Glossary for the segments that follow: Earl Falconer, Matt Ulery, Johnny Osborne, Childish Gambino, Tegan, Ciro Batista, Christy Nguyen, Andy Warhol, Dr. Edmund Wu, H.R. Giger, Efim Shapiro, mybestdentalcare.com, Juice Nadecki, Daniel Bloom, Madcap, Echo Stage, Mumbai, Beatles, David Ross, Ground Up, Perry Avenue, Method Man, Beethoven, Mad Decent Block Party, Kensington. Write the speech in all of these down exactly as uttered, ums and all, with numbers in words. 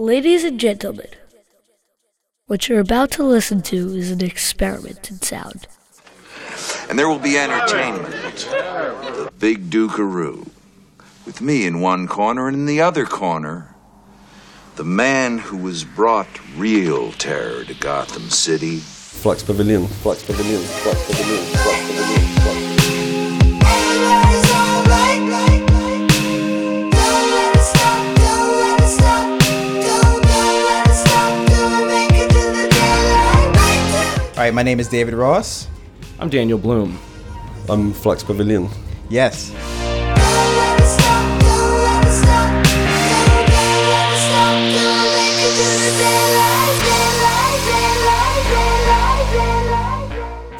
Ladies and gentlemen, what you're about to listen to is an experiment in sound. And there will be entertainment. The Big Dukaroo. With me in one corner and in the other corner, the man who has brought real terror to Gotham City. Flux Pavilion, Flux Pavilion, Flux Pavilion, Flux Pavilion, Flux Pavilion. All right, my name is David Ross. I'm Daniel Bloom. I'm Flux Pavilion. Yes.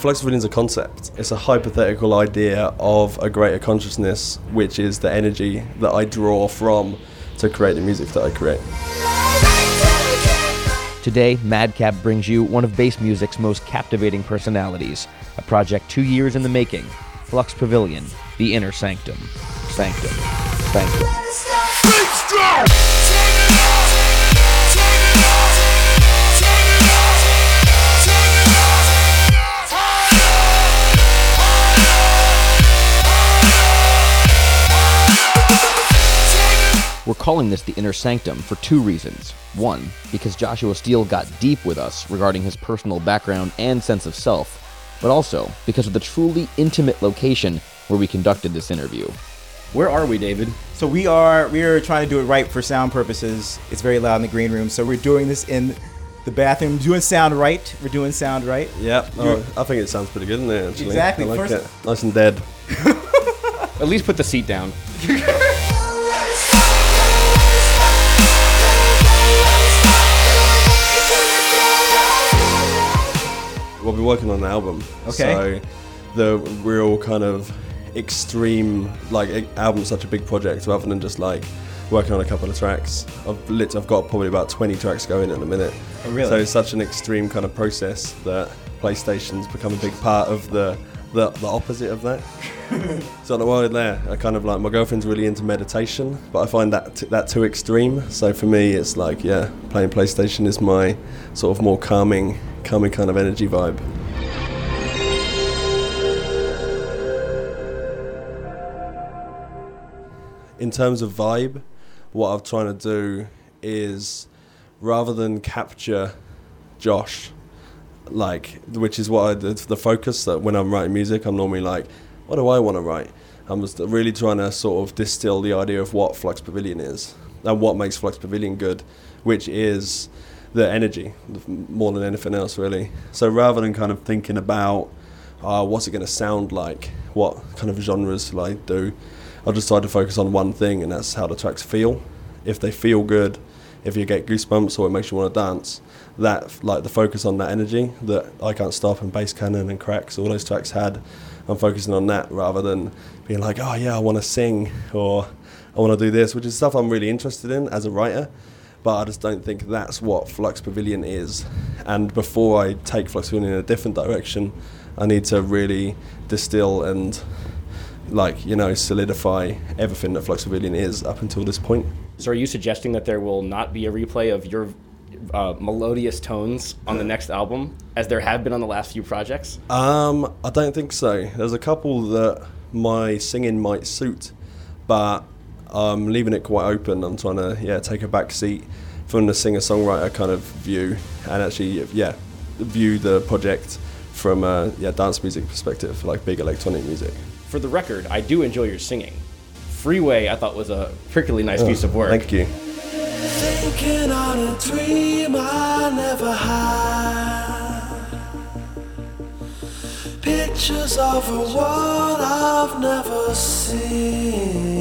Flux Pavilion is a concept. It's a hypothetical idea of a greater consciousness, which is the energy that I draw from to create the music that I create. Today, Madcap brings you one of bass music's most captivating personalities, a project two years in the making, Flux Pavilion, the Inner Sanctum. Sanctum. Sanctum. We're calling this the Inner Sanctum for two reasons. One, because Joshua Steele got deep with us regarding his personal background and sense of self, but also because of the truly intimate location where we conducted this interview. Where are we, David? So we are we are trying to do it right for sound purposes. It's very loud in the green room, so we're doing this in the bathroom. We're doing sound right. We're doing sound right. Yep. Oh, I think it sounds pretty good in there, actually. Exactly. I like First, that. Nice and dead. At least put the seat down. We'll be working on an album, okay. So the real kind of extreme, like, album's such a big project, rather than just like working on a couple of tracks. I've lit, I've got probably about twenty tracks going in a minute. Oh, really? So it's such an extreme kind of process that PlayStation's become a big part of the the, the opposite of that. So the world there, I kind of like, my girlfriend's really into meditation, but I find that t- that too extreme. So for me, it's like, yeah, playing PlayStation is my sort of more calming. Calming kind of energy vibe. In terms of vibe, what I'm trying to do is, rather than capture Josh, like, which is what I, it's the focus that when I'm writing music, I'm normally like, what do I want to write? I'm just really trying to sort of distill the idea of what Flux Pavilion is and what makes Flux Pavilion good, which is the energy, more than anything else, really. So rather than kind of thinking about uh, what's it going to sound like, what kind of genres will I do, I'll just try to focus on one thing, and that's how the tracks feel. If they feel good, if you get goosebumps or it makes you want to dance, that, like, the focus on that energy that I Can't Stop and Bass Cannon and Cracks, all those tracks had, I'm focusing on that rather than being like, oh yeah, I want to sing or I want to do this, which is stuff I'm really interested in as a writer. But I just don't think that's what Flux Pavilion is. And before I take Flux Pavilion in a different direction, I need to really distill and, like, you know, solidify everything that Flux Pavilion is up until this point. So are you suggesting that there will not be a replay of your uh, melodious tones on the next album, as there have been on the last few projects? Um, I don't think so. There's a couple that my singing might suit, but I'm um, leaving it quite open. I'm trying to, yeah, take a back seat from the singer-songwriter kind of view, and actually, yeah, view the project from a, yeah, dance music perspective, like big electronic music. For the record, I do enjoy your singing. Freeway, I thought, was a particularly nice oh, piece of work. Thank you. Thinking on a dream I never had. Pictures of a world I've never seen.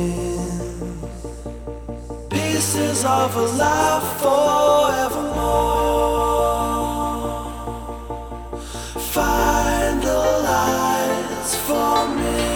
Pieces of a life forevermore. Find the lights for me.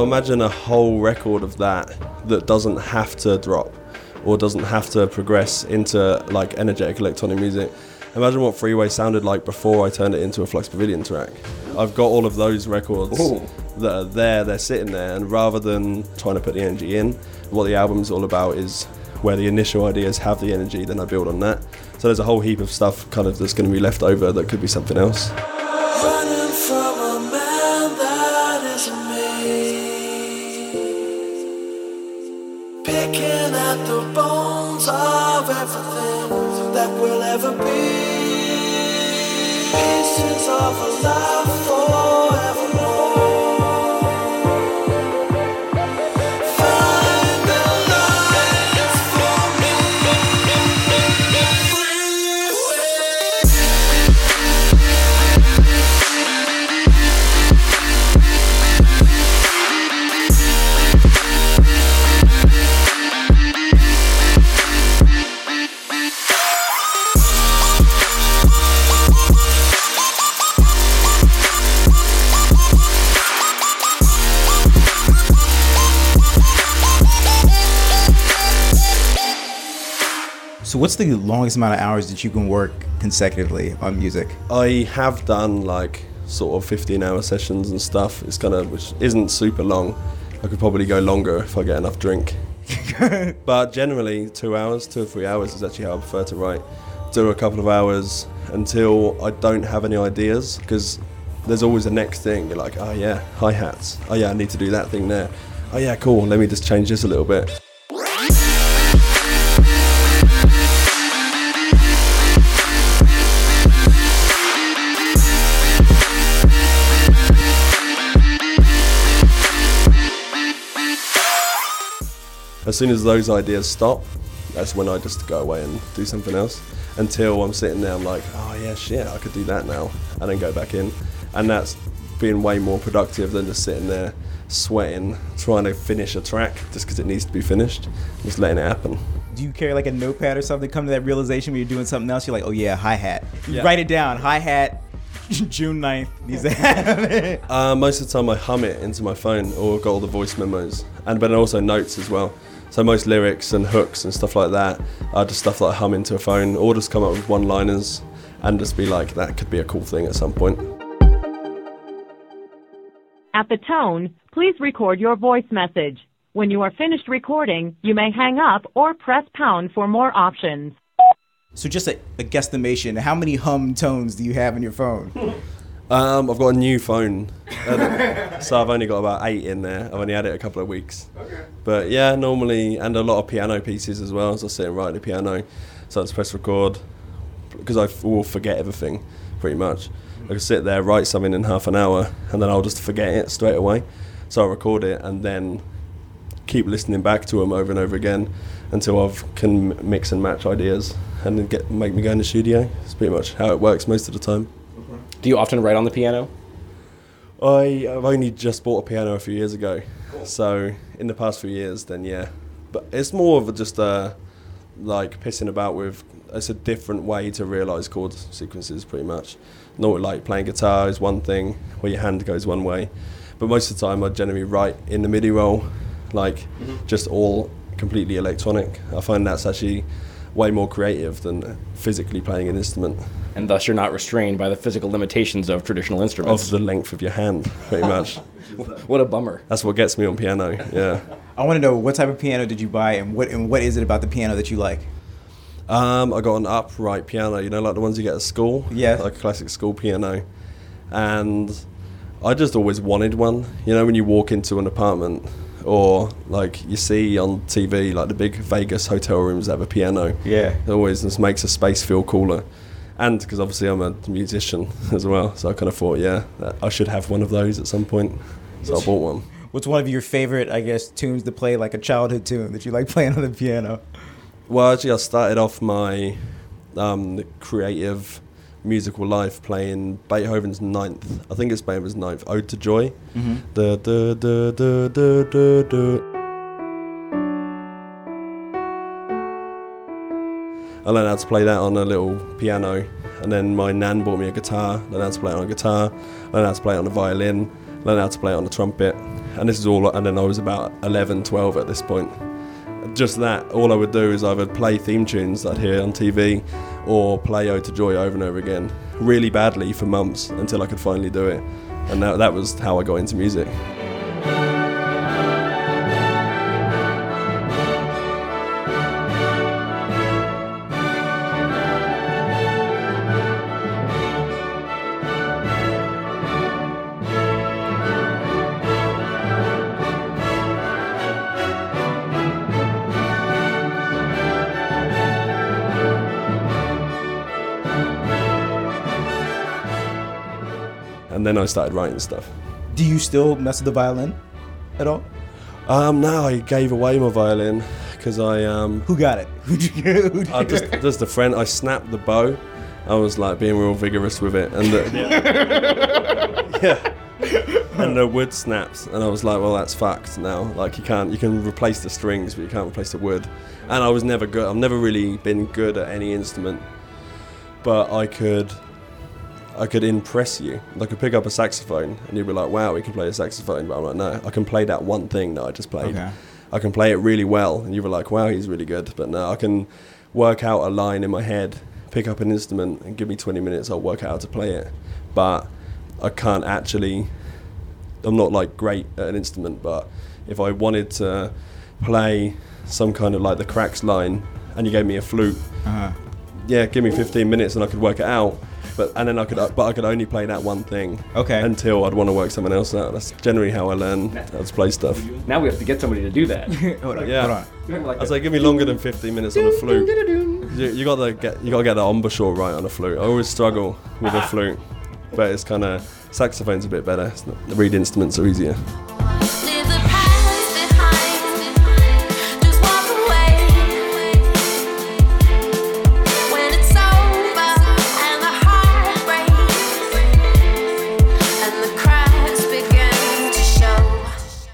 So imagine a whole record of that that doesn't have to drop or doesn't have to progress into like energetic electronic music. Imagine what Freeway sounded like before I turned it into a Flux Pavilion track. I've got all of those records Ooh. that are there, they're sitting there, and rather than trying to put the energy in, what the album's all about is where the initial ideas have the energy, then I build on that. So there's a whole heap of stuff kind of that's going to be left over that could be something else. What's the longest amount of hours that you can work consecutively on music? I have done like sort of fifteen hour sessions and stuff. It's kind of, which isn't super long. I could probably go longer if I get enough drink. But generally two hours, two or three hours is actually how I prefer to write. Do a couple of hours until I don't have any ideas, because there's always the next thing. You're like, oh yeah, hi-hats. Oh yeah, I need to do that thing there. Oh yeah, cool, let me just change this a little bit. As soon as those ideas stop, that's when I just go away and do something else. Until I'm sitting there, I'm like, oh yeah, shit, I could do that now, and then go back in. And that's being way more productive than just sitting there sweating, trying to finish a track just because it needs to be finished, just letting it happen. Do you carry like a notepad or something, come to that realization when you're doing something else, you're like, oh yeah, hi-hat. You yeah. write it down, hi-hat, June ninth, needs to happen. Uh, most of the time I hum it into my phone, or got all the voice memos, and but also notes as well. So most lyrics and hooks and stuff like that are just stuff that I hum into a phone, or just come up with one-liners and just be like, that could be a cool thing at some point. At the tone, please record your voice message. When you are finished recording, you may hang up or press pound for more options. So just a, a guesstimation, how many hum tones do you have in your phone? Um, I've got a new phone, so I've only got about eight in there. I've only had it a couple of weeks. Okay. But yeah, normally, and a lot of piano pieces as well, so I sit and write at the piano, so I just press record, because I will forget everything, pretty much. I can sit there, write something in half an hour, and then I'll just forget it straight away. So I record it, and then keep listening back to them over and over again, until I can mix and match ideas, and then get make me go in the studio. It's pretty much how it works most of the time. Do you often write on the piano? I, I've only just bought a piano a few years ago. Cool. So in the past few years, then yeah. But it's more of a just a, like pissing about with, it's a different way to realise chord sequences pretty much. Not like playing guitar is one thing where your hand goes one way. But most of the time I generally write in the MIDI roll, like mm-hmm. just all completely electronic. I find that's actually way more creative than physically playing an instrument. And thus you're not restrained by the physical limitations of traditional instruments. Of the length of your hand, pretty much. What a bummer. That's what gets me on piano, yeah. I want to know, what type of piano did you buy, and what and what is it about the piano that you like? Um, I got an upright piano, you know, like the ones you get at school? Yeah. Like a classic school piano. And I just always wanted one. You know, when you walk into an apartment, or like you see on T V, like the big Vegas hotel rooms that have a piano. Yeah. It always just makes a space feel cooler. And because obviously I'm a musician as well, so I kind of thought, yeah, that I should have one of those at some point. So I bought one. What's one of your favorite, I guess, tunes to play, like a childhood tune that you like playing on the piano? Well, actually, I started off my um, creative musical life playing Beethoven's Ninth. I think it's Beethoven's Ninth, Ode to Joy. Mm-hmm. Da, da, da, da, da, da, da. I learned how to play that on a little piano, and then my nan bought me a guitar. I learned how to play it on a guitar. I learned how to play it on a violin. I learned how to play it on a trumpet. and this is all, and then I was about eleven, twelve at this point. Just that, all I would do is either play theme tunes I'd hear on T V or play Ode to Joy over and over again, really badly for months until I could finally do it. And that, that was how I got into music. And then I started writing stuff. Do you still mess with the violin at all? Um, no, I gave away my violin because I... Um, Who got it? Who'd you get? Who'd you I just, just a friend. I snapped the bow. I was like being real vigorous with it. And the, yeah. yeah. And the wood snaps. And I was like, well, that's fucked now. Like you can't, you can replace the strings, but you can't replace the wood. And I was never good. I've never really been good at any instrument. But I could... I could impress you. I could pick up a saxophone and you'd be like, wow, we can play a saxophone. But I'm like, no, I can play that one thing that I just played. Okay. I can play it really well. And you were like, wow, he's really good. But no, I can work out a line in my head, pick up an instrument and give me twenty minutes, I'll work out how to play it. But I can't actually, I'm not like great at an instrument, but if I wanted to play some kind of like the Cracks line and you gave me a flute, uh-huh. yeah, give me fifteen minutes and I could work it out. But and then I could, but I could only play that one thing. Okay. Until I'd want to work someone else out. That's generally how I learn how to play stuff. Now we have to get somebody to do that. hold on, yeah. Hold on. I was like, give me longer than fifteen minutes on a flute. you, you got to get, you got to get the embouchure right on a flute. I always struggle with a flute, but it's kind of saxophone's a bit better. It's not, the reed instruments are easier.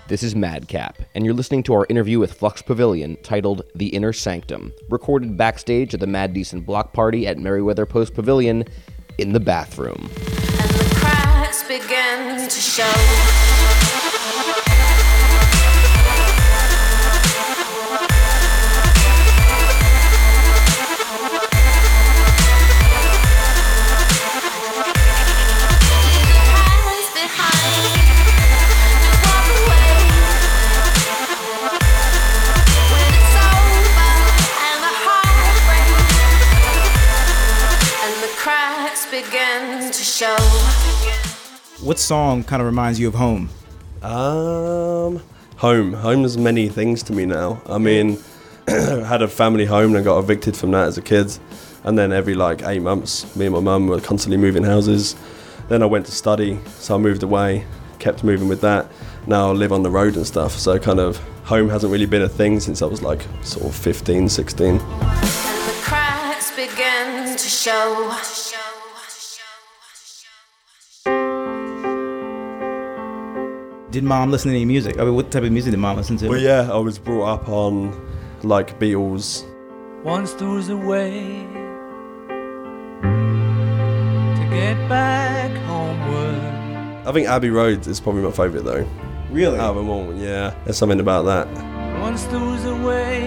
This is Madcap, and you're listening to our interview with Flux Pavilion titled The Inner Sanctum, recorded backstage at the Mad Decent Block Party at Meriwether Post Pavilion in the bathroom. And the cracks begin to show. What song kind of reminds you of home? Um, home. Home is many things to me now. I mean, I had a family home and got evicted from that as a kid. And then every like eight months, me and my mum were constantly moving houses. Then I went to study, so I moved away, kept moving with that. Now I live on the road and stuff. So kind of home hasn't really been a thing since I was like sort of fifteen, sixteen. And the cracks begin to show. Did mom listen to any music? I mean, what type of music did mom listen to? Well, yeah, I was brought up on, like, Beatles. One store's away to get back homeward. I think Abbey Road is probably my favourite, though. Really? Out of them all, yeah. There's something about that. One store's away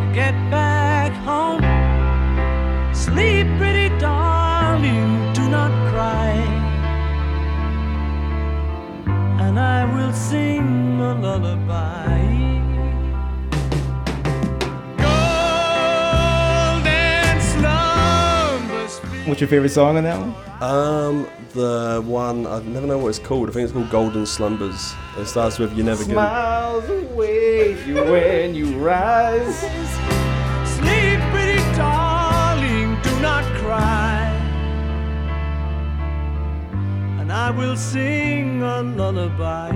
to get back home. Sleep, pretty darling, do not cry. And I will sing a lullaby. Golden slumbers. What's your favorite song on that one? Um, the one, I never know what it's called. I think it's called Golden Slumbers. It starts with You Never Give. Smiles await you when you rise. Sleep, pretty darling, do not cry. I will sing a lullaby.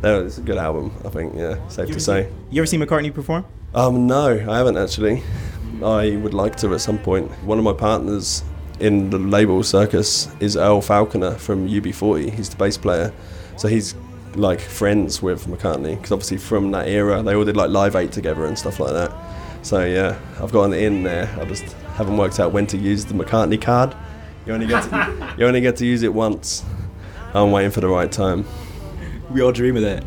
That was a good album, I think, yeah, safe to say. You ever seen McCartney perform? Um, no, I haven't actually. I would like to at some point. One of my partners in the label Circus is Earl Falconer from U B forty. He's the bass player. So he's like friends with McCartney, because obviously from that era, they all did like Live Aid together and stuff like that. So yeah, I've got an in there. I just haven't worked out when to use the McCartney card. You only get to, you only get to use it once. I'm waiting for the right time. We all dream of that.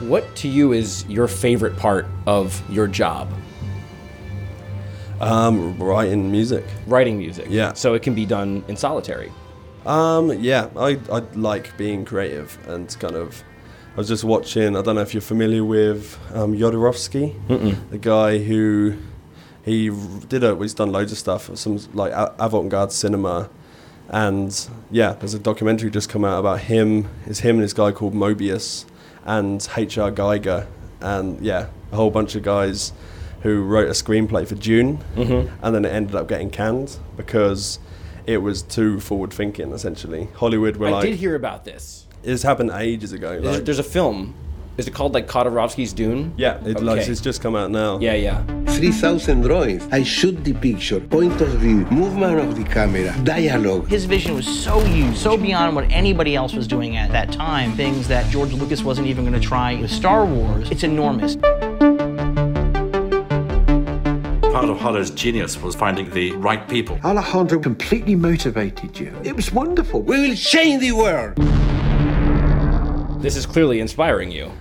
What to you is your favorite part of your job? Um, writing music. Writing music. Yeah. So it can be done in solitary. Um, yeah, I, I like being creative and kind of, I was just watching, I don't know if you're familiar with um, Jodorowsky, Mm-mm. the guy who, he did a, he's done loads of stuff, some like avant-garde cinema. And yeah, there's a documentary just come out about him. It's him and this guy called Moebius. And H R. Giger, and yeah, a whole bunch of guys who wrote a screenplay for Dune, mm-hmm. and then it ended up getting canned because it was too forward-thinking, essentially. Hollywood were I like... I did hear about this. It's happened ages ago. Like, there's a film. Is it called, like, Jodorowsky's Dune? Yeah, it, okay. like, it's just come out now. Yeah, yeah. three thousand drawings. I shoot the picture, point of view, movement of the camera, dialogue. His vision was so huge, so beyond what anybody else was doing at that time, things that George Lucas wasn't even going to try with Star Wars. It's enormous. Part of Holler's genius was finding the right people. Alejandro completely motivated you. It was wonderful. We will change the world. This is clearly inspiring you.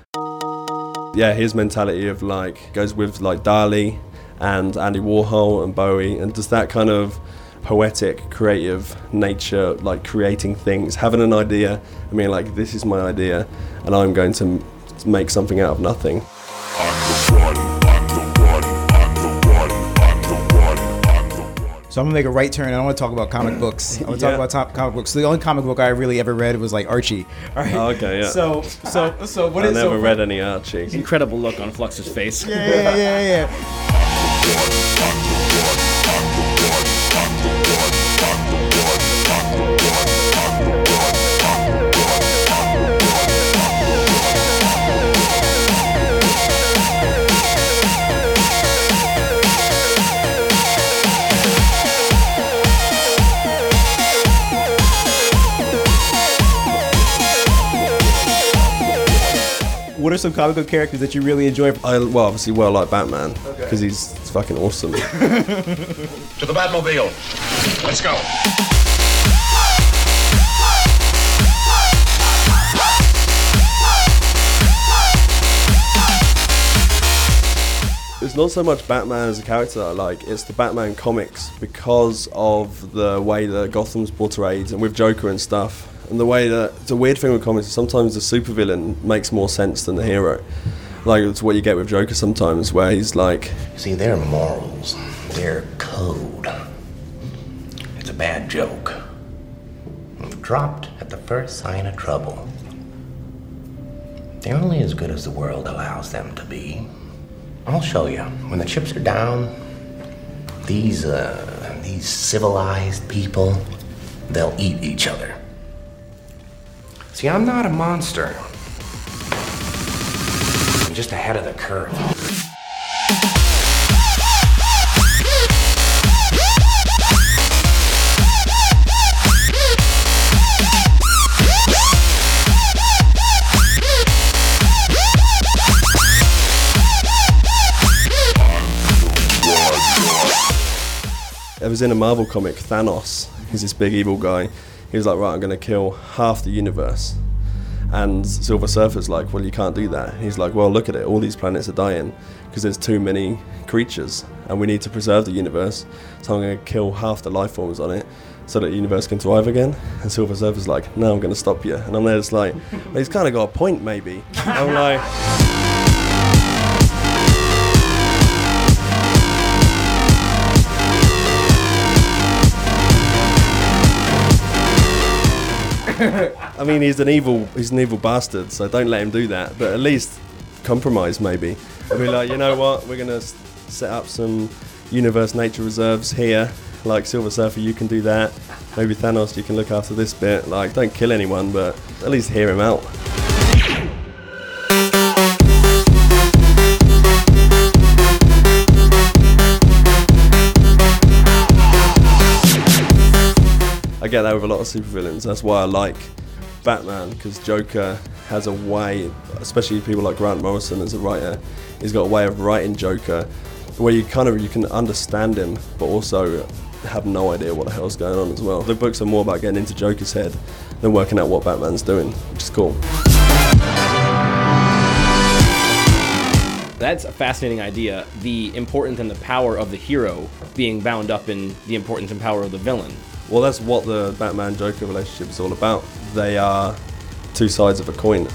Yeah, his mentality of like, goes with like Dali and Andy Warhol and Bowie, and just that kind of poetic, creative nature, like creating things, having an idea. I mean, like, this is my idea, and I'm going to make something out of nothing. So I'm gonna make a right turn. I don't want to talk about comic books. I want to yeah. talk about top comic books. So the only comic book I really ever read was like Archie. All right. Oh, okay. Yeah. So so so what I is? I never so, read any Archie. Incredible look on Flux's face. Yeah, yeah, yeah, What are some comic book characters that you really enjoy? I well, obviously, well, like Batman, because okay. he's fucking awesome. To the Batmobile. Let's go. It's not so much Batman as a character that I like, it's the Batman comics because of the way that Gotham's portrayed and with Joker and stuff. And the way that, it's a weird thing with comics, sometimes the supervillain makes more sense than the hero. Like, it's what you get with Joker sometimes, where he's like... See, their morals, their code. It's a bad joke. Dropped at the first sign of trouble. They're only as good as the world allows them to be. I'll show you. When the chips are down, these, uh, these civilized people, they'll eat each other. See, I'm not a monster. I'm just ahead of the curve. I was in a Marvel comic, Thanos. He's this big evil guy. He was like, right, I'm going to kill half the universe. And Silver Surfer's like, well, you can't do that. He's like, well, look at it. All these planets are dying because there's too many creatures and we need to preserve the universe. So I'm going to kill half the life forms on it so that the universe can thrive again. And Silver Surfer's like, no, I'm going to stop you. And I'm there just like, well, he's kind of got a point, maybe. And I'm like... I mean, he's an evil, he's an evil bastard, so don't let him do that. But at least compromise, maybe. I'll be like, you know what? We're gonna set up some universe nature reserves here. Like Silver Surfer, you can do that. Maybe Thanos, you can look after this bit. Like, don't kill anyone, but at least hear him out. I get that with a lot of supervillains. That's why I like Batman, because Joker has a way, especially people like Grant Morrison as a writer, he's got a way of writing Joker where you kind of, you can understand him, but also have no idea what the hell's going on as well. The books are more about getting into Joker's head than working out what Batman's doing, which is cool. That's a fascinating idea, the importance and the power of the hero being bound up in the importance and power of the villain. Well, that's what the Batman-Joker relationship is all about. They are two sides of a coin.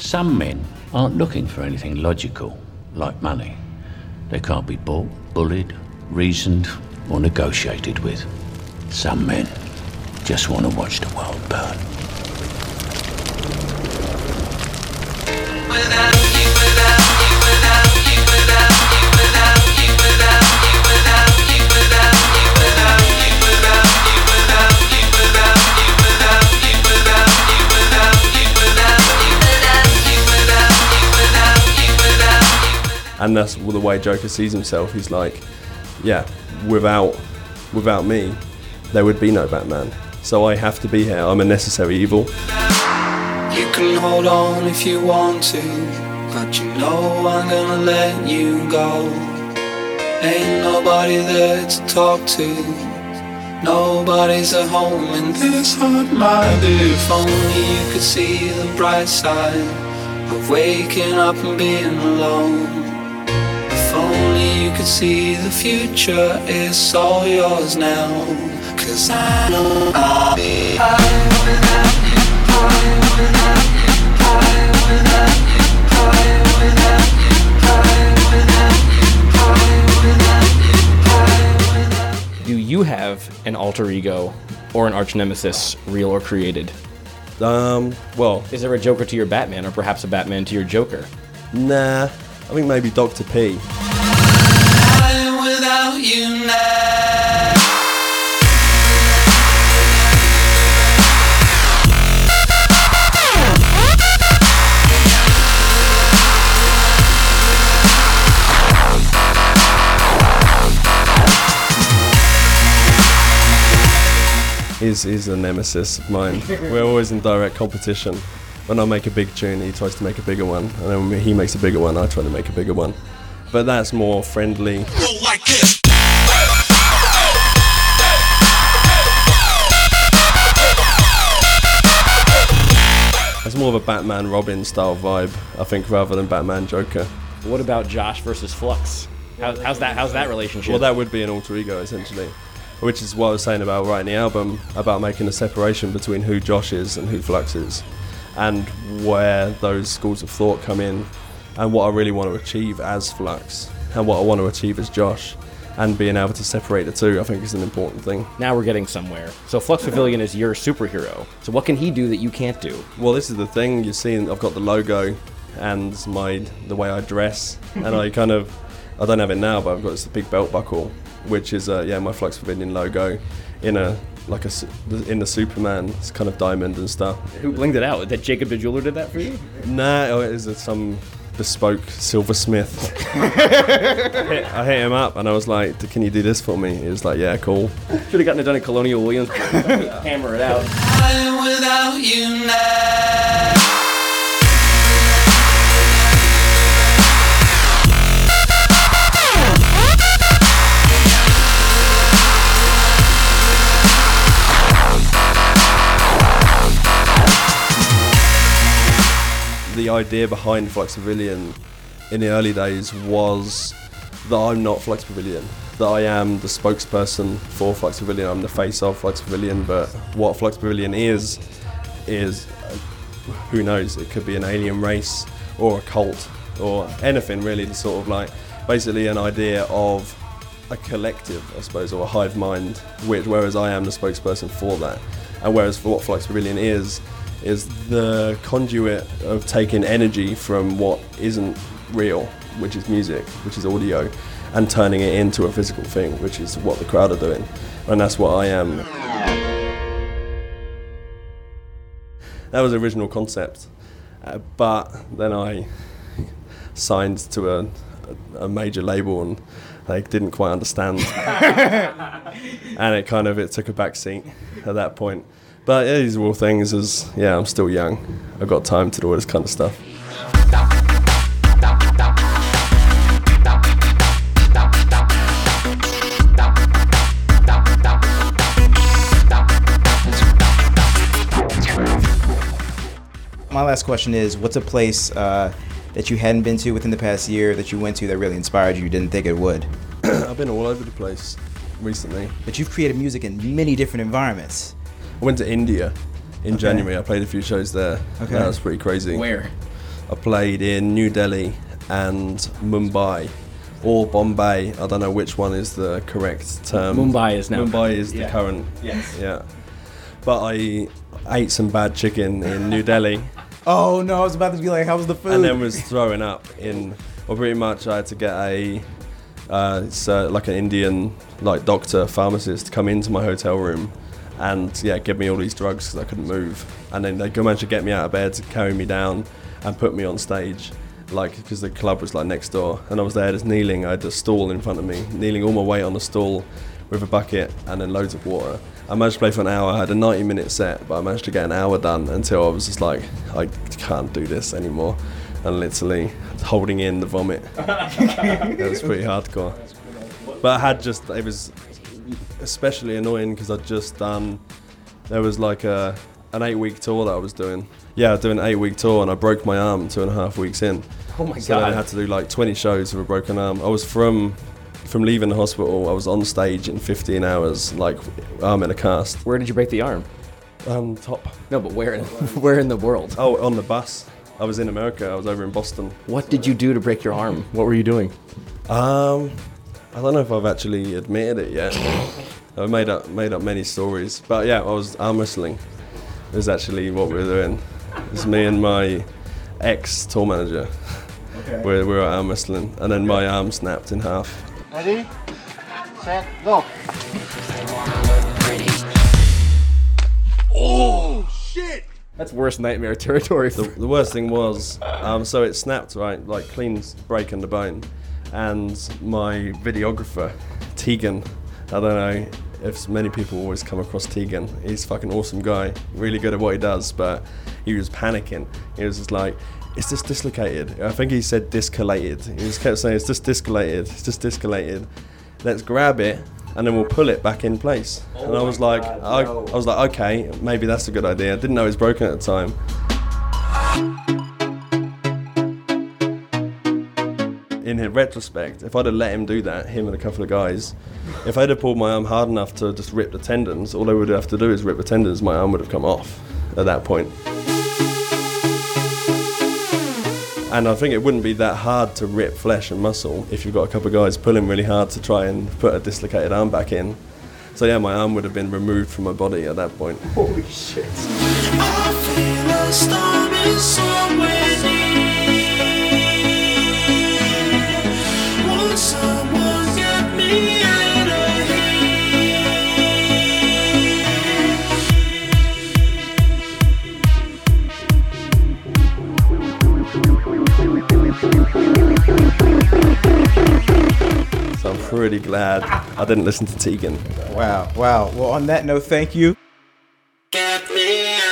Some men aren't looking for anything logical, like money. They can't be bought, bullied, reasoned, or negotiated with. Some men just want to watch the world burn. And that's the way Joker sees himself. He's like, yeah, without without me, there would be no Batman. So I have to be here. I'm a necessary evil. You can hold on if you want to, but you know I'm gonna let you go. Ain't nobody there to talk to, nobody's at home in this heart, my dear. If only you could see the bright side of waking up and being alone. If only you could see the future is all yours now. Cause I know I'll be high without you, high without you, high without you, high without you, high without you, high without you, high without you. Do you have an alter ego or an arch nemesis, real or created? Um, well... Is there a Joker to your Batman, or perhaps a Batman to your Joker? Nah. I think maybe Doctor P. I'm without you now. He's, he's a nemesis of mine. We're always in direct competition. When I make a big tune, he tries to make a bigger one, and then when he makes a bigger one, I try to make a bigger one. But that's more friendly. Like this. That's more of a Batman-Robin style vibe, I think, rather than Batman-Joker. What about Josh versus Flux? How, how's that? How's that relationship? Well, that would be an alter ego, essentially. Which is what I was saying about writing the album, about making a separation between who Josh is and who Flux is, and where those schools of thought come in, and what I really want to achieve as Flux, and what I want to achieve as Josh, and being able to separate the two, I think, is an important thing. Now we're getting somewhere. So Flux Pavilion is your superhero. So what can he do that you can't do? Well, this is the thing. You've seen I've got the logo and my the way I dress, and I kind of, I don't have it now, but I've got this big belt buckle, which is, uh, yeah, my Flux Pavilion logo in a, like a, in the Superman, it's kind of diamond and stuff. Who blinged it out? That Jacob the Jeweler did that for you? Nah, oh, it was a, some bespoke silversmith. I, hit, I hit him up and I was like, can you do this for me? He was like, yeah, cool. Should have gotten it done at Colonial Williams. Hammer it out. I'm without you now. The idea behind Flux Pavilion in the early days was that I'm not Flux Pavilion, that I am the spokesperson for Flux Pavilion, I'm the face of Flux Pavilion, but what Flux Pavilion is, is, who knows, it could be an alien race, or a cult, or anything really, the sort of like, basically an idea of a collective, I suppose, or a hive mind, which, whereas I am the spokesperson for that, and whereas for what Flux Pavilion is, is the conduit of taking energy from what isn't real, which is music, which is audio, and turning it into a physical thing, which is what the crowd are doing. And that's what I am. That was the original concept. Uh, but then I signed to a, a, a major label, and they didn't quite understand. And it kind of, it took a back seat at that point. But yeah, these are all things as, yeah, I'm still young. I've got time to do all this kind of stuff. My last question is, what's a place uh, that you hadn't been to within the past year that you went to that really inspired you, you didn't think it would? I've been all over the place recently. But you've created music in many different environments. I went to India in okay. January. I played a few shows there. Okay. That was pretty crazy. Where? I played in New Delhi and Mumbai or Bombay. I don't know which one is the correct term. Mumbai is now. Mumbai is yeah. the current. Yes. Yeah. But I ate some bad chicken in New Delhi. Oh no, I was about to be like, how was the food? And then was throwing up in, well pretty much I had to get a, uh, it's, uh, like an Indian like doctor, pharmacist to come into my hotel room and yeah, give me all these drugs because I couldn't move. And then they managed to get me out of bed, carry me down and put me on stage. Like, because the club was like next door and I was there just kneeling, I had a stool in front of me, kneeling all my weight on a stool with a bucket and then loads of water. I managed to play for an hour. I had a ninety minute set, but I managed to get an hour done until I was just like, I can't do this anymore. And literally holding in the vomit. It was pretty hardcore. But I had just, it was especially annoying because I'd just done, there was like a, an eight week tour that I was doing. Yeah, I was doing an eight week tour and I broke my arm two and a half weeks in. Oh my God. So then I had to do like twenty shows with a broken arm. I was from, From leaving the hospital, I was on stage in fifteen hours, like arm in a cast. Where did you break the arm? Um, top. No, but where? In, where in the world? Oh, on the bus. I was in America. I was over in Boston. What did you do to break your arm? What were you doing? Um, I don't know if I've actually admitted it yet. I made up made up many stories, but yeah, I was arm wrestling. It was actually what we were doing. It was me and my ex tour manager. Okay. We we were arm wrestling, and then my arm snapped in half. Ready, set, go. Oh, shit! That's worst nightmare territory. The, the worst thing was, um, so it snapped, right? Like, clean break in the bone. And my videographer, Tegan, I don't know if many people always come across Tegan. He's a fucking awesome guy, really good at what he does, but he was panicking. He was just like, it's just dislocated. I think he said discolated. He just kept saying, it's just discolated, it's just discolated. Let's grab it, and then we'll pull it back in place. Oh and I was like, God, I, no. I was like, okay, maybe that's a good idea. I didn't know it was broken at the time. In retrospect, if I'd have let him do that, him and a couple of guys, if I'd have pulled my arm hard enough to just rip the tendons, all I would have to do is rip the tendons, my arm would have come off at that point. And I think it wouldn't be that hard to rip flesh and muscle if you've got a couple of guys pulling really hard to try and put a dislocated arm back in. So yeah, my arm would have been removed from my body at that point. Holy shit. I feel a storm is somewhere near. Won't someone get me out of So I'm pretty glad I didn't listen to Tegan. Wow, wow. Well, on that note, thank you. Get me out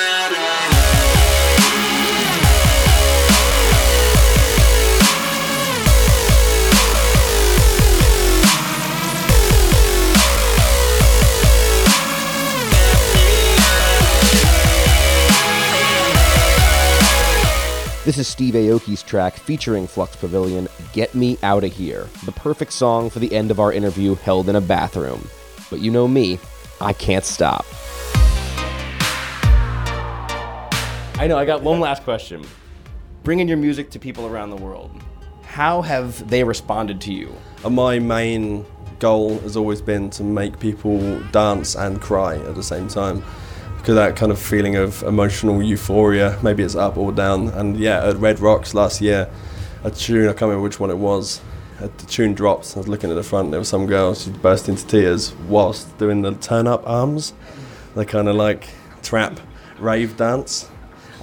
This is Steve Aoki's track featuring Flux Pavilion, Get Me Outta Here, the perfect song for the end of our interview held in a bathroom. But you know me, I can't stop. I know, I got one last question. Bringing your music to people around the world, how have they responded to you? My main goal has always been to make people dance and cry at the same time. That kind of feeling of emotional euphoria, maybe it's up or down. And yeah, at Red Rocks last year, a tune, I can't remember which one it was, the tune dropped, I was looking at the front, there was some girl, she burst into tears whilst doing the turn-up arms, the kind of like trap rave dance.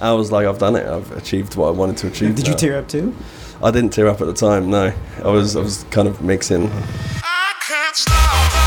I was like, I've done it. I've achieved what I wanted to achieve. Did now. You tear up too? I didn't tear up at the time, no. I was I was kind of mixing. I can't stop.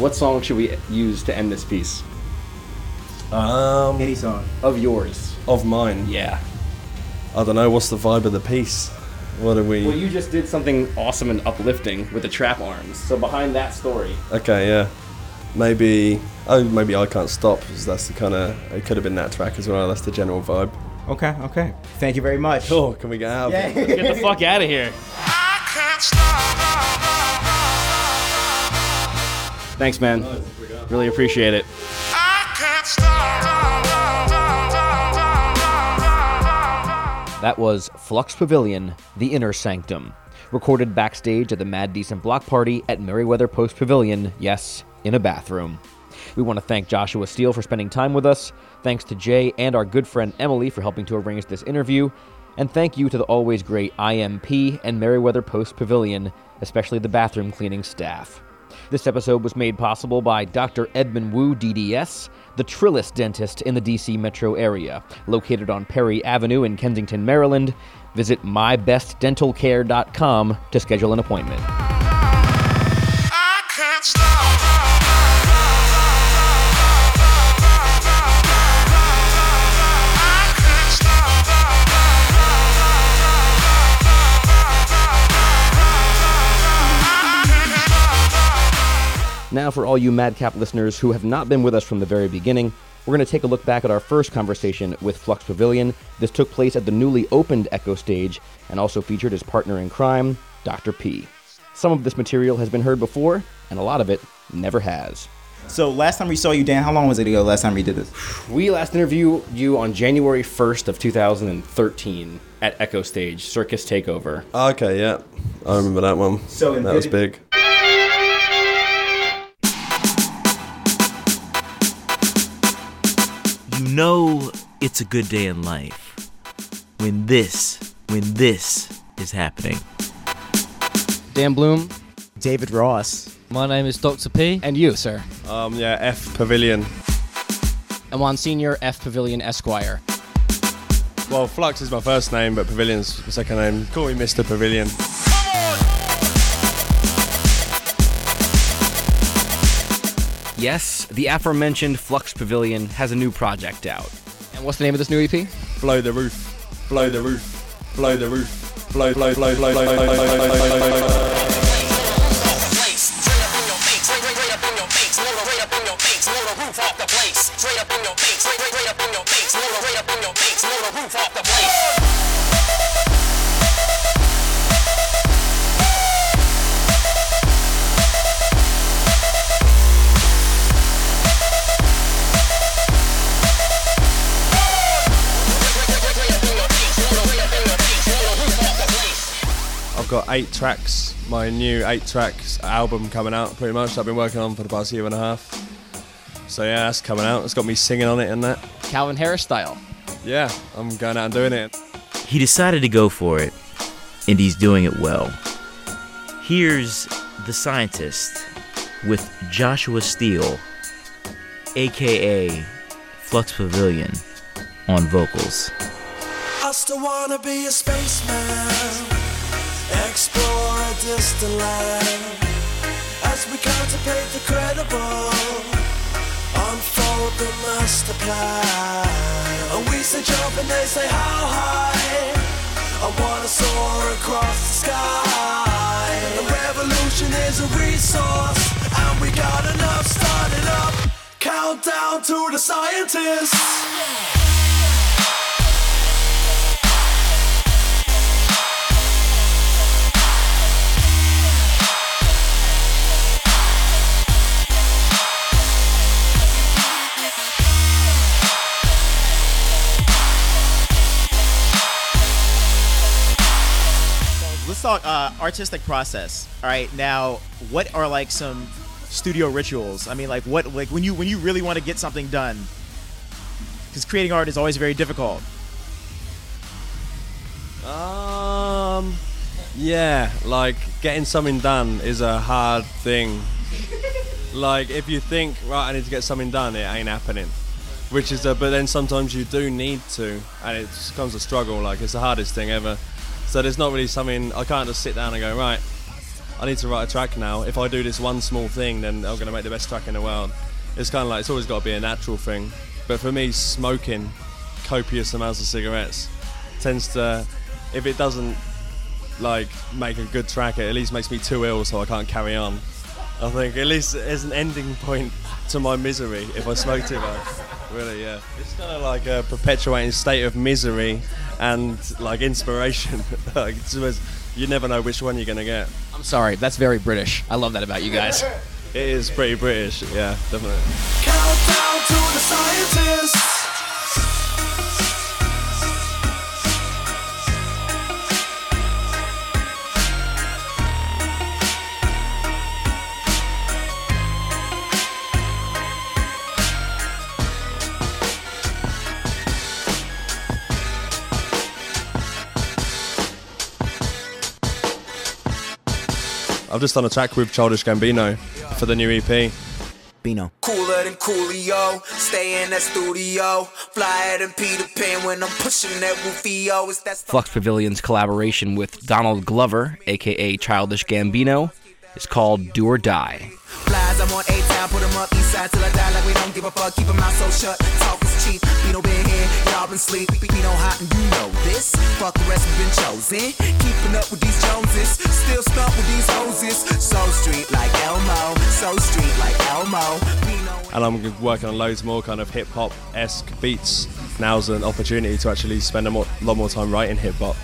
What song should we use to end this piece? Um, Any song. Of yours. Of mine? Yeah. I don't know, what's the vibe of the piece? What are we... Well, you just did something awesome and uplifting with the trap arms, so behind that story. Okay, yeah. Maybe... Oh, maybe I Can't Stop, because that's the kind of... It could have been that track as well, that's the general vibe. Okay, okay. Thank you very much. Oh, can we get out? Yeah. Get the fuck out of here. I can't stop. Thanks, man. Nice. Really appreciate it. I can't stop. That was Flux Pavilion, The Inner Sanctum, recorded backstage at the Mad Decent Block Party at Meriwether Post Pavilion, yes, in a bathroom. We want to thank Joshua Steele for spending time with us, thanks to Jay and our good friend Emily for helping to arrange this interview, and thank you to the always great I M P and Meriwether Post Pavilion, especially the bathroom cleaning staff. This episode was made possible by Doctor Edmund Wu, D D S, the trillest dentist in the D C metro area, located on Perry Avenue in Kensington, Maryland. Visit my best dental care dot com to schedule an appointment. I can't stop. Now, for all you Madcap listeners who have not been with us from the very beginning, we're going to take a look back at our first conversation with Flux Pavilion. This took place at the newly opened Echo Stage and also featured his partner in crime, Doctor P. Some of this material has been heard before, and a lot of it never has. So last time we saw you, Dan, how long was it ago last time we did this? We last interviewed you on January first of two thousand thirteen at Echo Stage, Circus Takeover. Okay, yeah. I remember that one. So That was big. You know it's a good day in life when this, when this is happening. Dan Bloom. David Ross. My name is Doctor P. And you, sir? Um, yeah, F. Pavilion. And Monsignor F. Pavilion, Esquire. Well, Flux is my first name, but Pavilion's my second name. Call me Mister Pavilion. Yes, the aforementioned Flux Pavilion has a new project out. And what's the name of this new E P? Blow the Roof. Blow the Roof. Blow the Roof. Blow, blow, blow, blow, blow, blow, blow, blow, blow, blow, blow, blow. Got eight tracks, my new eight tracks album coming out pretty much that I've been working on for the past year and a half. So yeah, that's coming out. It's got me singing on it and that. Calvin Harris style. Yeah, I'm going out and doing it. He decided to go for it, and he's doing it well. Here's The Scientist with Joshua Steele, a k a. Flux Pavilion, on vocals. I still wanna be a spaceman. Explore a distant land as we contemplate the credible, unfold the master plan. And we say jump and they say how high. I wanna soar across the sky. The revolution is a resource, and we got enough started up. Countdown to the scientists. let's talk uh, artistic process. All right, now what are like some studio rituals? I mean, like what, like when you when you really want to get something done, because creating art is always very difficult. Um, yeah, like getting something done is a hard thing. Like if you think, right, I need to get something done, it ain't happening. Which is a, but then sometimes you do need to, and it becomes a struggle. Like it's the hardest thing ever. So there's not really something, I can't just sit down and go, right, I need to write a track now. If I do this one small thing, then I'm going to make the best track in the world. It's kind of like, it's always got to be a natural thing. But for me, smoking copious amounts of cigarettes tends to, if it doesn't like make a good track, it at least makes me too ill so I can't carry on. I think at least there's an ending point to my misery if I smoke too much. Really, yeah. It's kind of like a perpetuating state of misery and like inspiration. Like, you never know which one you're going to get. I'm sorry, that's very British. I love that about you guys. It is pretty British, yeah, definitely. Countdown to the scientists. I've just done a track with Childish Gambino for the new E P. Bino. Cooler than Coolio, stay in that studio, flyer than Peter Pan when I'm pushing that Rufio. Flux Pavilion's collaboration with Donald Glover, aka Childish Gambino, is called Do or Die. Flies, I'm on A-Town, put them up east side till I die like we don't give a fuck, keep them out so shut, talk is cheap, Bino been here, y'all been sleep, Bino hot and you know this, fuck the rest been chosen, keeping up with these Joneses, still stuck with these hoses, so street like Elmo, so street like Elmo, Bino. And I'm working on loads more kind of hip-hop-esque beats. Now's an opportunity to actually spend a more, lot more time writing hip-hop,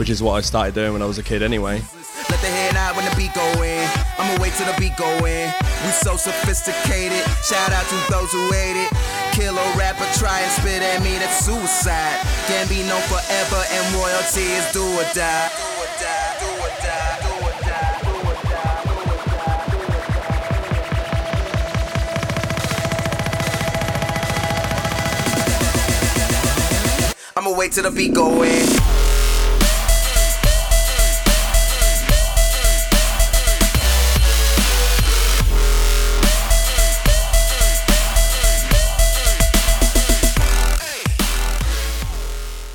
which is what I started doing when I was a kid anyway. Let the head out when the beat go in. I'ma wait till the beat go in. We so sophisticated. Shout out to those who hate it. Kill a rapper, try and spit at me. That's suicide. Can't be known forever, and royalty is do or die. Do or die, do or die, do or die, do or die, do or die, do or die, do or die. I'ma wait till the beat go in.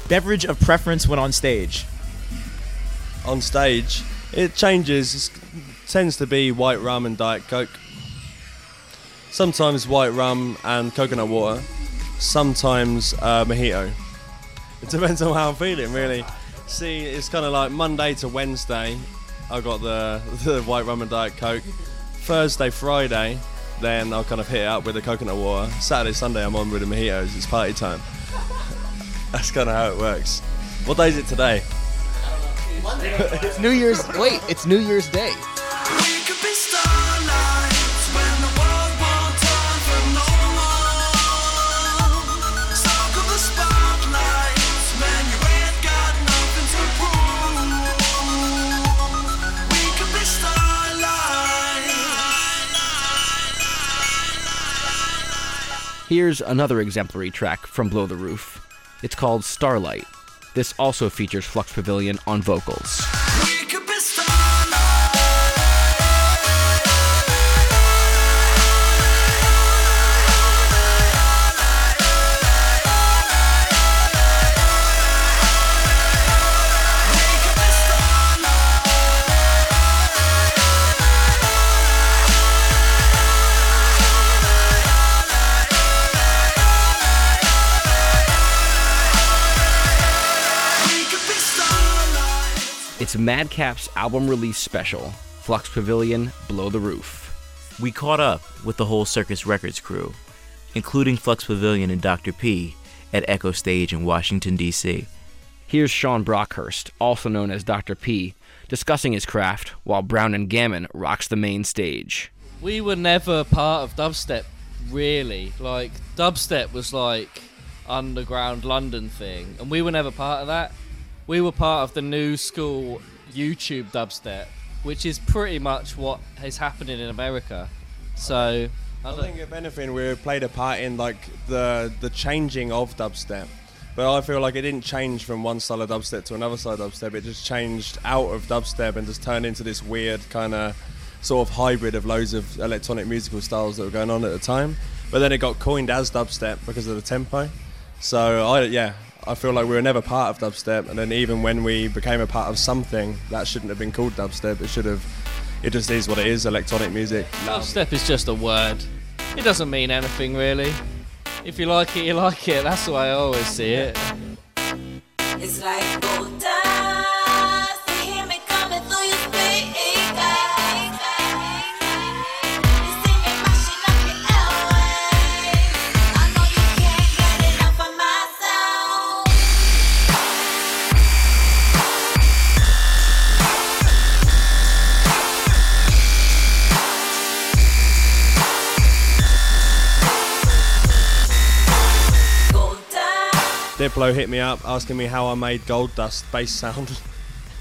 Beverage of preference when on stage? On stage, it changes. It tends to be white rum and Diet Coke. Sometimes white rum and coconut water. Sometimes uh, mojito. It depends on how I'm feeling, really. See, it's kind of like Monday to Wednesday, I got the, the white rum and Diet Coke. Thursday, Friday, then I'll kind of hit it up with the coconut water. Saturday, Sunday, I'm on with the mojitos. It's party time. That's kind of how it works. What day is it today? Monday. It's New Year's. Wait, it's New Year's Day. We could be starlight when the world won't turn from no more. Soak of the spotlight, man, you ain't got nothing to prove. We could be starlight. Here's another exemplary track from Blow the Roof. It's called Starlight. This also features Flux Pavilion on vocals. We could be It's Madcap's album release special, Flux Pavilion, Blow the Roof. We caught up with the whole Circus Records crew, including Flux Pavilion and Doctor P, at Echo Stage in Washington, D C. Here's Sean Brockhurst, also known as Doctor P, discussing his craft while Brown and Gammon rocks the main stage. We were never part of dubstep, really. Like, dubstep was like underground London thing, and we were never part of that. We were part of the new school YouTube dubstep, which is pretty much what is happening in America. So I, I think if anything we played a part in like the the changing of dubstep, but I feel like it didn't change from one style of dubstep to another style of dubstep. It just changed out of dubstep and just turned into this weird kind of sort of hybrid of loads of electronic musical styles that were going on at the time. But then it got coined as dubstep because of the tempo. So I yeah I feel like we were never part of dubstep, and then even when we became a part of something, that shouldn't have been called dubstep. It should have, it just is what it is, electronic music. Dubstep is just a word. It doesn't mean anything really. If you like it, you like it. That's the way I always see it. It's like gold dust, they hear me coming through your speakers. Diplo hit me up asking me how I made Gold Dust bass sound,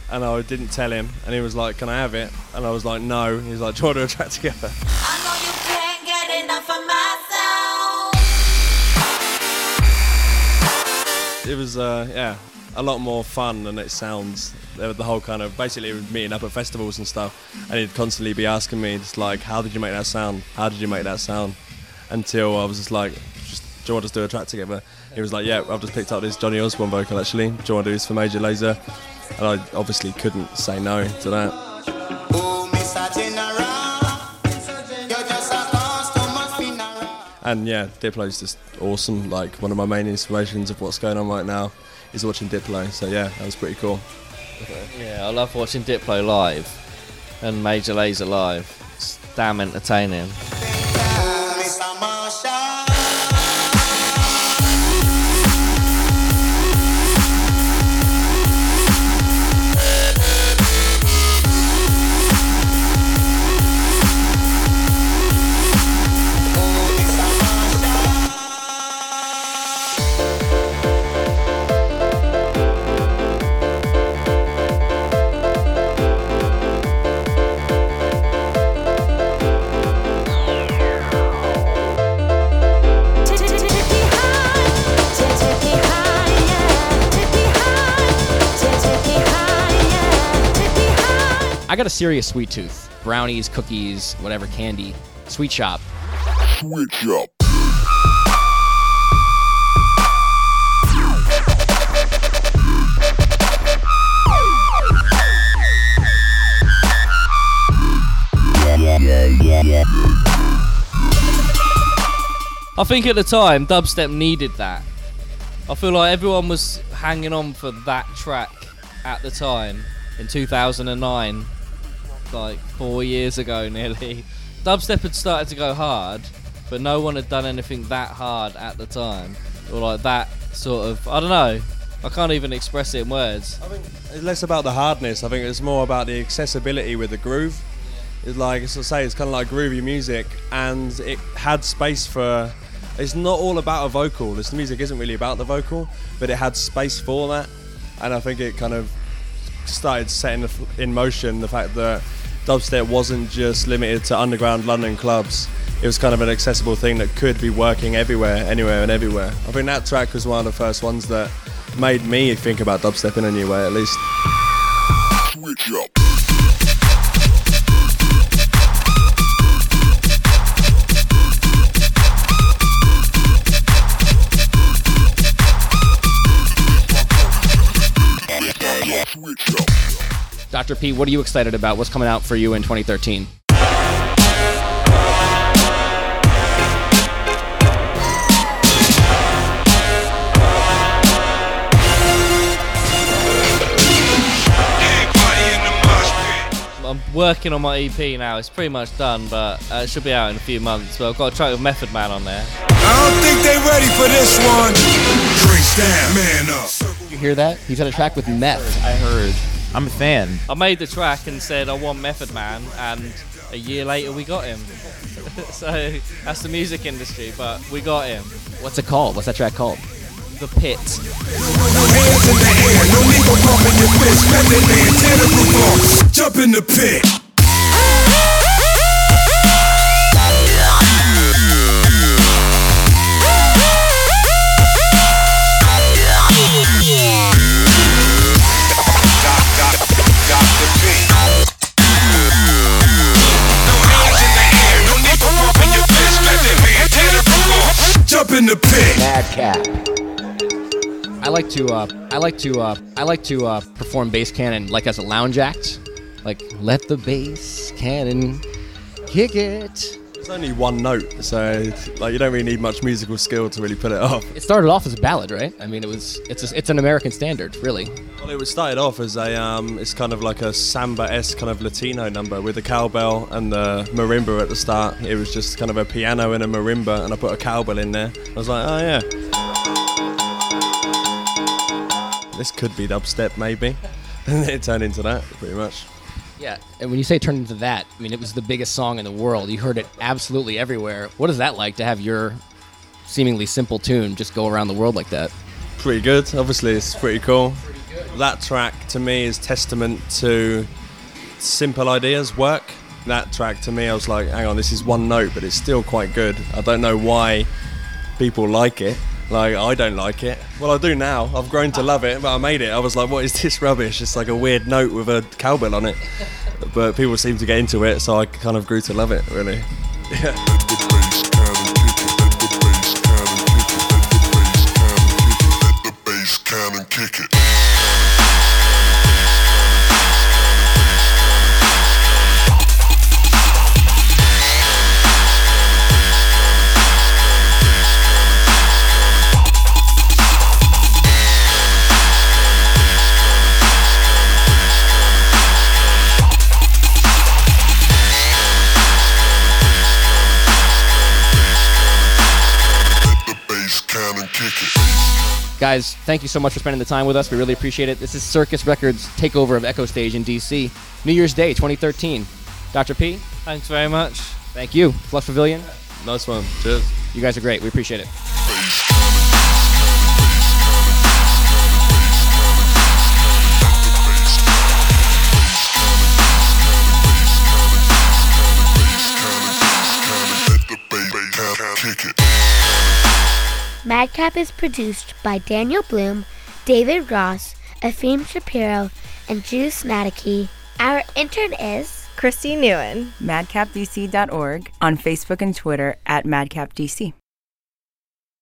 and I didn't tell him, and he was like, can I have it? And I was like, no. He was like, do you want to do a track together? I know you can't get enough of myself. It was, uh, yeah, a lot more fun than it sounds. The whole kind of, basically meeting up at festivals and stuff, and he'd constantly be asking me, just like, how did you make that sound? How did you make that sound? Until I was just like, just, do you want us to do a track together? He was like, yeah, I've just picked up this Johnny Osborne vocal actually. Do you want to do this for Major Lazer? And I obviously couldn't say no to that. And yeah, Diplo's just awesome. Like, one of my main inspirations of what's going on right now is watching Diplo. So yeah, that was pretty cool. Yeah, I love watching Diplo live and Major Lazer live. It's damn entertaining. I got a serious sweet tooth. Brownies, cookies, whatever, candy. Sweet shop. Sweet shop. I think at the time, dubstep needed that. I feel like everyone was hanging on for that track at the time in two thousand nine. Like four years ago nearly. Dubstep had started to go hard, but no one had done anything that hard at the time, or like that sort of, I don't know, I can't even express it in words. I think it's less about the hardness, I think it's more about the accessibility with the groove. It's like, as I say, it's kind of like groovy music, and it had space for, it's not all about a vocal, this music isn't really about the vocal, but it had space for that, and I think it kind of started setting in motion the fact that dubstep wasn't just limited to underground London clubs. It was kind of an accessible thing that could be working everywhere, anywhere and everywhere. I think that track was one of the first ones that made me think about dubstep in a new way, at least. Switch up. Doctor P, what are you excited about? What's coming out for you in twenty thirteen? I'm working on my E P now. It's pretty much done, but uh, it should be out in a few months. But I've got a track with Method Man on there. I don't think they're ready for this one. Drinks down, man up. Did you hear that? He's had a track with Meth. I heard. I'm a fan. I made the track and said I want Method Man, and a year later we got him. So that's the music industry, but we got him. What's it called? What's that track called? The Pit. hands in the air. No need for pumping your fist. Method Man, tear the roof off. Jump in the pit. In the pit. Madcap. I like to, uh, I like to, uh, I like to uh, perform bass cannon like as a lounge act. Like, let the bass cannon kick it. It's only one note, so like you don't really need much musical skill to really put it off. It started off as a ballad, right? I mean, it was it's a, it's an American standard, really. Well, it was started off as a um, it's kind of like a samba-esque kind of Latino number with the cowbell and the marimba at the start. It was just kind of a piano and a marimba, and I put a cowbell in there. I was like, oh yeah, this could be dubstep maybe, and it turned into that pretty much. Yeah, and when you say it turned into that, I mean, it was the biggest song in the world. You heard it absolutely everywhere. What is that like to have your seemingly simple tune just go around the world like that? Pretty good. Obviously, it's pretty cool. Pretty that track, to me, is testament to simple ideas work. That track, to me, I was like, hang on, this is one note, but it's still quite good. I don't know why people like it. Like, I don't like it. Well, I do now. I've grown to love it, but I made it. I was like, what is this rubbish? It's like a weird note with a cowbell on it. But people seem to get into it, so I kind of grew to love it, really. Yeah. Guys, thank you so much for spending the time with us. We really appreciate it. This is Circus Records' takeover of Echo Stage in D C, New Year's Day, twenty thirteen. Doctor P, thanks very much. Thank you. Flux Pavilion. Nice one. Cheers. You guys are great. We appreciate it. Madcap is produced by Daniel Bloom, David Ross, Efim Shapiro, and Juice Nadecki. Our intern is Christy Nguyen, madcap d c dot org, on Facebook and Twitter at madcap d c.